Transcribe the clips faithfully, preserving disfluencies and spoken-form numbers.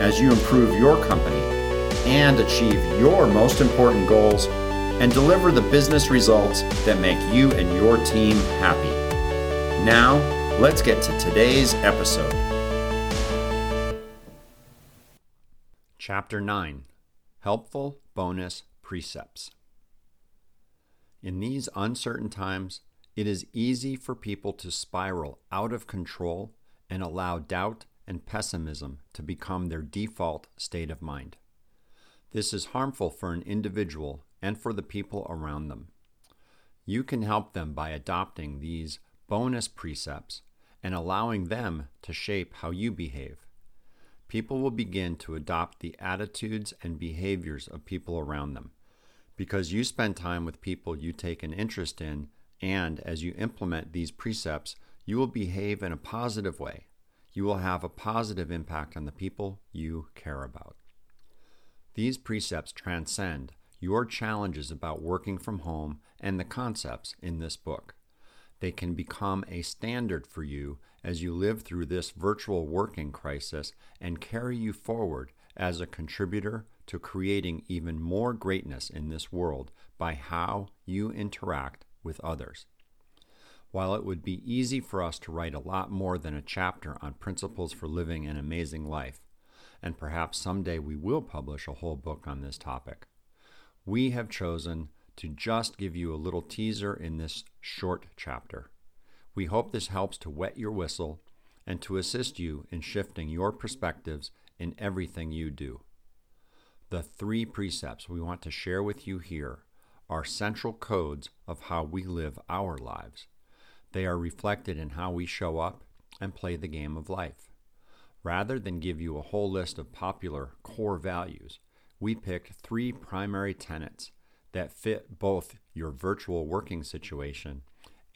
as you improve your company and achieve your most important goals and deliver the business results that make you and your team happy. Now, let's get to today's episode. Chapter nine, Helpful Bonus Precepts. In these uncertain times, it is easy for people to spiral out of control and allow doubt and pessimism to become their default state of mind. This is harmful for an individual and for the people around them. You can help them by adopting these bonus precepts and allowing them to shape how you behave. People will begin to adopt the attitudes and behaviors of people around them because you spend time with people you take an interest in, and as you implement these precepts, you will behave in a positive way. You will have a positive impact on the people you care about. These precepts transcend your challenges about working from home and the concepts in this book. They can become a standard for you as you live through this virtual working crisis and carry you forward as a contributor to creating even more greatness in this world by how you interact with others. While it would be easy for us to write a lot more than a chapter on principles for living an amazing life, and perhaps someday we will publish a whole book on this topic, we have chosen to just give you a little teaser in this short chapter. We hope this helps to wet your whistle and to assist you in shifting your perspectives in everything you do. The three precepts we want to share with you here are central codes of how we live our lives. They are reflected in how we show up and play the game of life. Rather than give you a whole list of popular core values, we picked three primary tenets that fit both your virtual working situation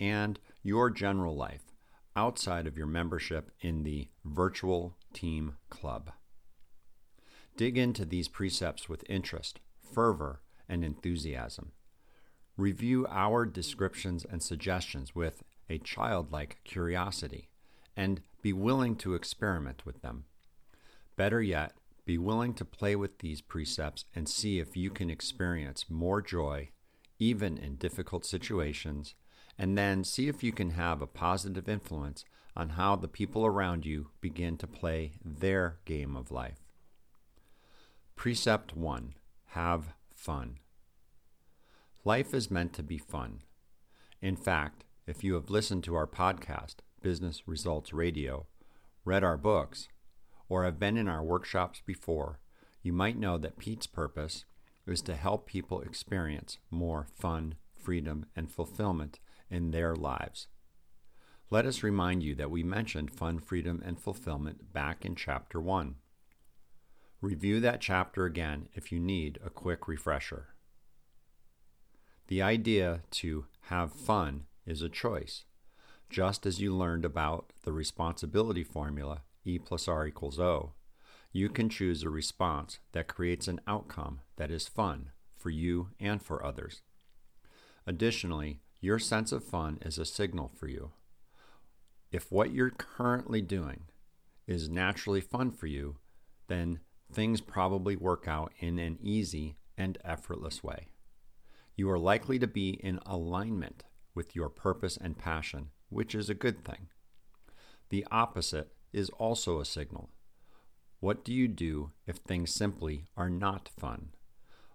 and your general life outside of your membership in the Virtual Team Club. Dig into these precepts with interest, fervor, and enthusiasm. Review our descriptions and suggestions with a childlike curiosity, and be willing to experiment with them. Better yet, be willing to play with these precepts and see if you can experience more joy, even in difficult situations, and then see if you can have a positive influence on how the people around you begin to play their game of life. Precept one, have fun. Life is meant to be fun. In fact, if you have listened to our podcast, Business Results Radio, read our books, or have been in our workshops before, you might know that Pete's purpose is to help people experience more fun, freedom, and fulfillment in their lives. Let us remind you that we mentioned fun, freedom, and fulfillment back in Chapter one. Review that chapter again if you need a quick refresher. The idea to have fun is a choice, just as you learned about the responsibility formula, E plus R equals O. you can choose a response that creates an outcome that is fun for you and for others. Additionally, your sense of fun is a signal for you. If what you're currently doing is naturally fun for you, then things probably work out in an easy and effortless way. You are likely to be in alignment with your purpose and passion, which is a good thing. The opposite is also a signal. What do you do if things simply are not fun?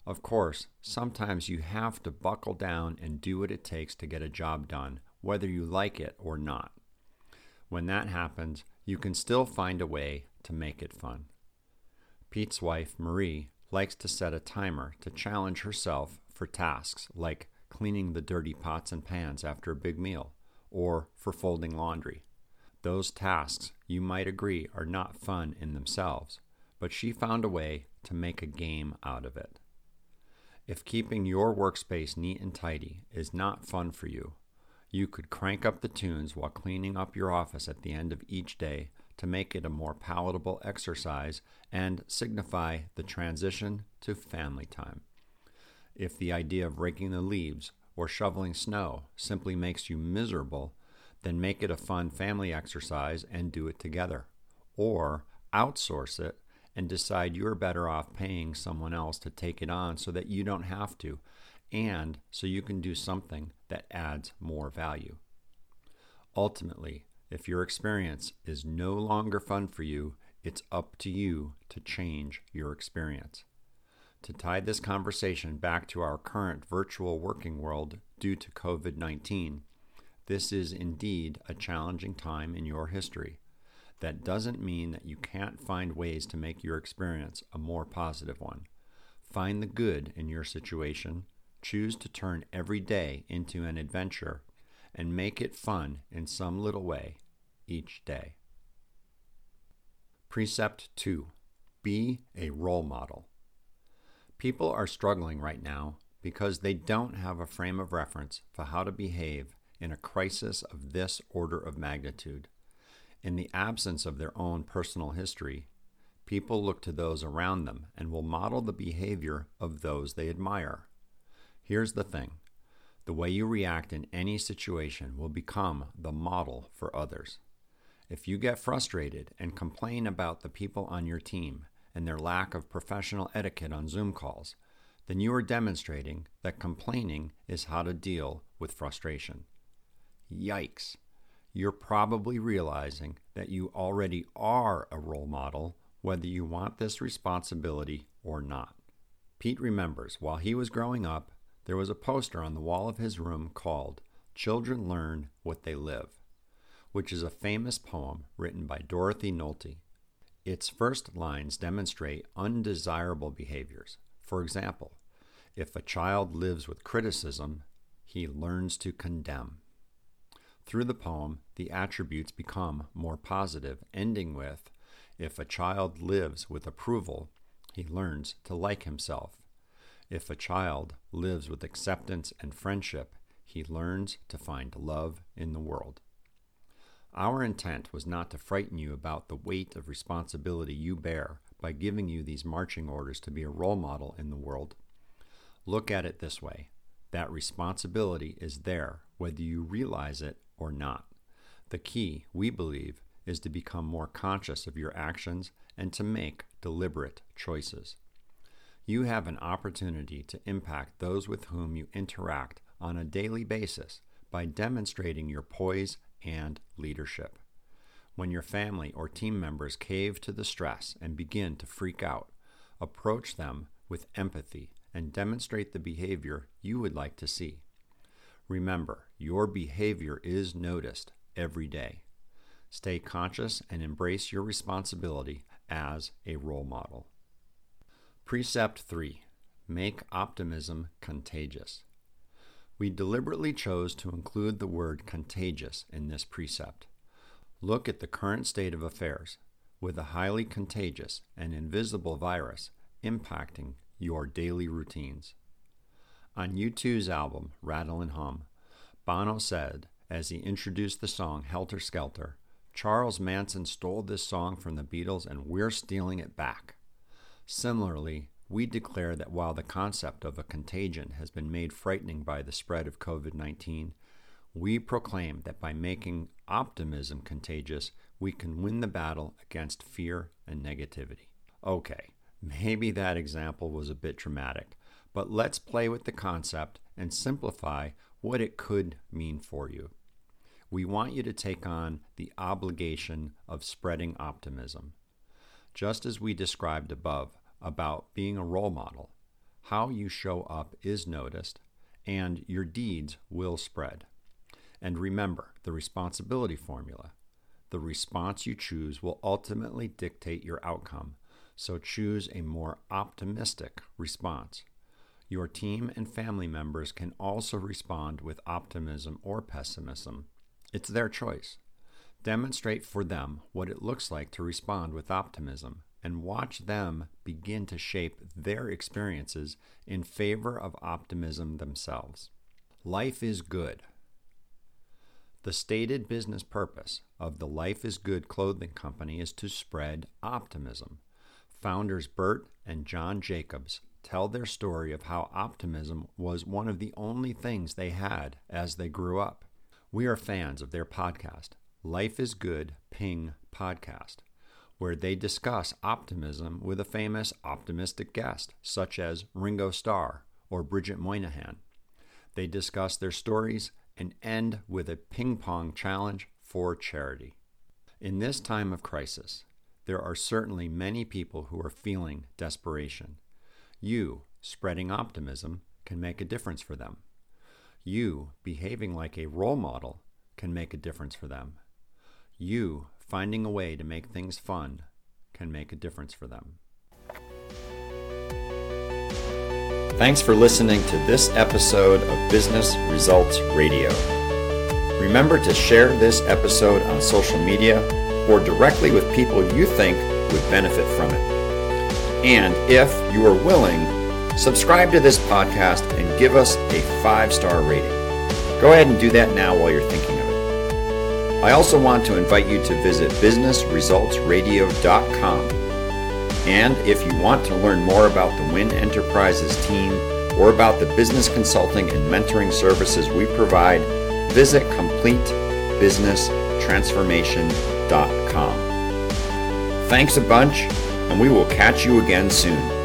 Of course, sometimes you have to buckle down and do what it takes to get a job done, whether you like it or not. When that happens, you can still find a way to make it fun. Pete's wife, Marie, likes to set a timer to challenge herself for tasks like cleaning the dirty pots and pans after a big meal, or for folding laundry. Those tasks, you might agree, are not fun in themselves, but she found a way to make a game out of it. If keeping your workspace neat and tidy is not fun for you, you could crank up the tunes while cleaning up your office at the end of each day to make it a more palatable exercise and signify the transition to family time. If the idea of raking the leaves or shoveling snow simply makes you miserable, then make it a fun family exercise and do it together. Or outsource it and decide you're better off paying someone else to take it on so that you don't have to, and so you can do something that adds more value. Ultimately, if your experience is no longer fun for you, it's up to you to change your experience. To tie this conversation back to our current virtual working world due to covid nineteen, this is indeed a challenging time in your history. That doesn't mean that you can't find ways to make your experience a more positive one. Find the good in your situation, choose to turn every day into an adventure, and make it fun in some little way each day. Precept two. Be a role model. People are struggling right now because they don't have a frame of reference for how to behave in a crisis of this order of magnitude. In the absence of their own personal history, people look to those around them and will model the behavior of those they admire. Here's the thing. The way you react in any situation will become the model for others. If you get frustrated and complain about the people on your team and their lack of professional etiquette on Zoom calls, then you are demonstrating that complaining is how to deal with frustration. Yikes! You're probably realizing that you already are a role model, whether you want this responsibility or not. Pete remembers while he was growing up, there was a poster on the wall of his room called Children Learn What They Live, which is a famous poem written by Dorothy Nolte. Its first lines demonstrate undesirable behaviors. For example, if a child lives with criticism, he learns to condemn. Through the poem, the attributes become more positive, ending with, if a child lives with approval, he learns to like himself. If a child lives with acceptance and friendship, he learns to find love in the world. Our intent was not to frighten you about the weight of responsibility you bear by giving you these marching orders to be a role model in the world. Look at it this way. That responsibility is there, whether you realize it or not. The key, we believe, is to become more conscious of your actions and to make deliberate choices. You have an opportunity to impact those with whom you interact on a daily basis by demonstrating your poise and leadership. When your family or team members cave to the stress and begin to freak out, approach them with empathy and demonstrate the behavior you would like to see. Remember, your behavior is noticed every day. Stay conscious and embrace your responsibility as a role model. Precept three. Make optimism contagious. We deliberately chose to include the word contagious in this precept. Look at the current state of affairs with a highly contagious and invisible virus impacting your daily routines. On U two's album, Rattle and Hum, Bono said, as he introduced the song Helter Skelter, Charles Manson stole this song from the Beatles and we're stealing it back. Similarly, we declare that while the concept of a contagion has been made frightening by the spread of covid nineteen, we proclaim that by making optimism contagious, we can win the battle against fear and negativity. Okay, maybe that example was a bit dramatic, but let's play with the concept and simplify what it could mean for you. We want you to take on the obligation of spreading optimism. Just as we described above about being a role model, how you show up is noticed, and your deeds will spread. And remember the responsibility formula. The response you choose will ultimately dictate your outcome, so choose a more optimistic response. Your team and family members can also respond with optimism or pessimism. It's their choice. Demonstrate for them what it looks like to respond with optimism and watch them begin to shape their experiences in favor of optimism themselves. Life is good. The stated business purpose of the Life is Good clothing company is to spread optimism. Founders Bert and John Jacobs tell their story of how optimism was one of the only things they had as they grew up. We are fans of their podcast, Life is Good Ping Podcast, where they discuss optimism with a famous optimistic guest, such as Ringo Starr or Bridget Moynihan. They discuss their stories and end with a ping pong challenge for charity. In this time of crisis, there are certainly many people who are feeling desperation. You, spreading optimism, can make a difference for them. You, behaving like a role model, can make a difference for them. You, finding a way to make things fun, can make a difference for them. Thanks for listening to this episode of Business Results Radio. Remember to share this episode on social media or directly with people you think would benefit from it. And if you are willing, subscribe to this podcast and give us a five-star rating. Go ahead and do that now while you're thinking of it. I also want to invite you to visit business results radio dot com. And if you want to learn more about the Win Enterprises team or about the business consulting and mentoring services we provide, visit complete business transformation dot com. Thanks a bunch, and we will catch you again soon.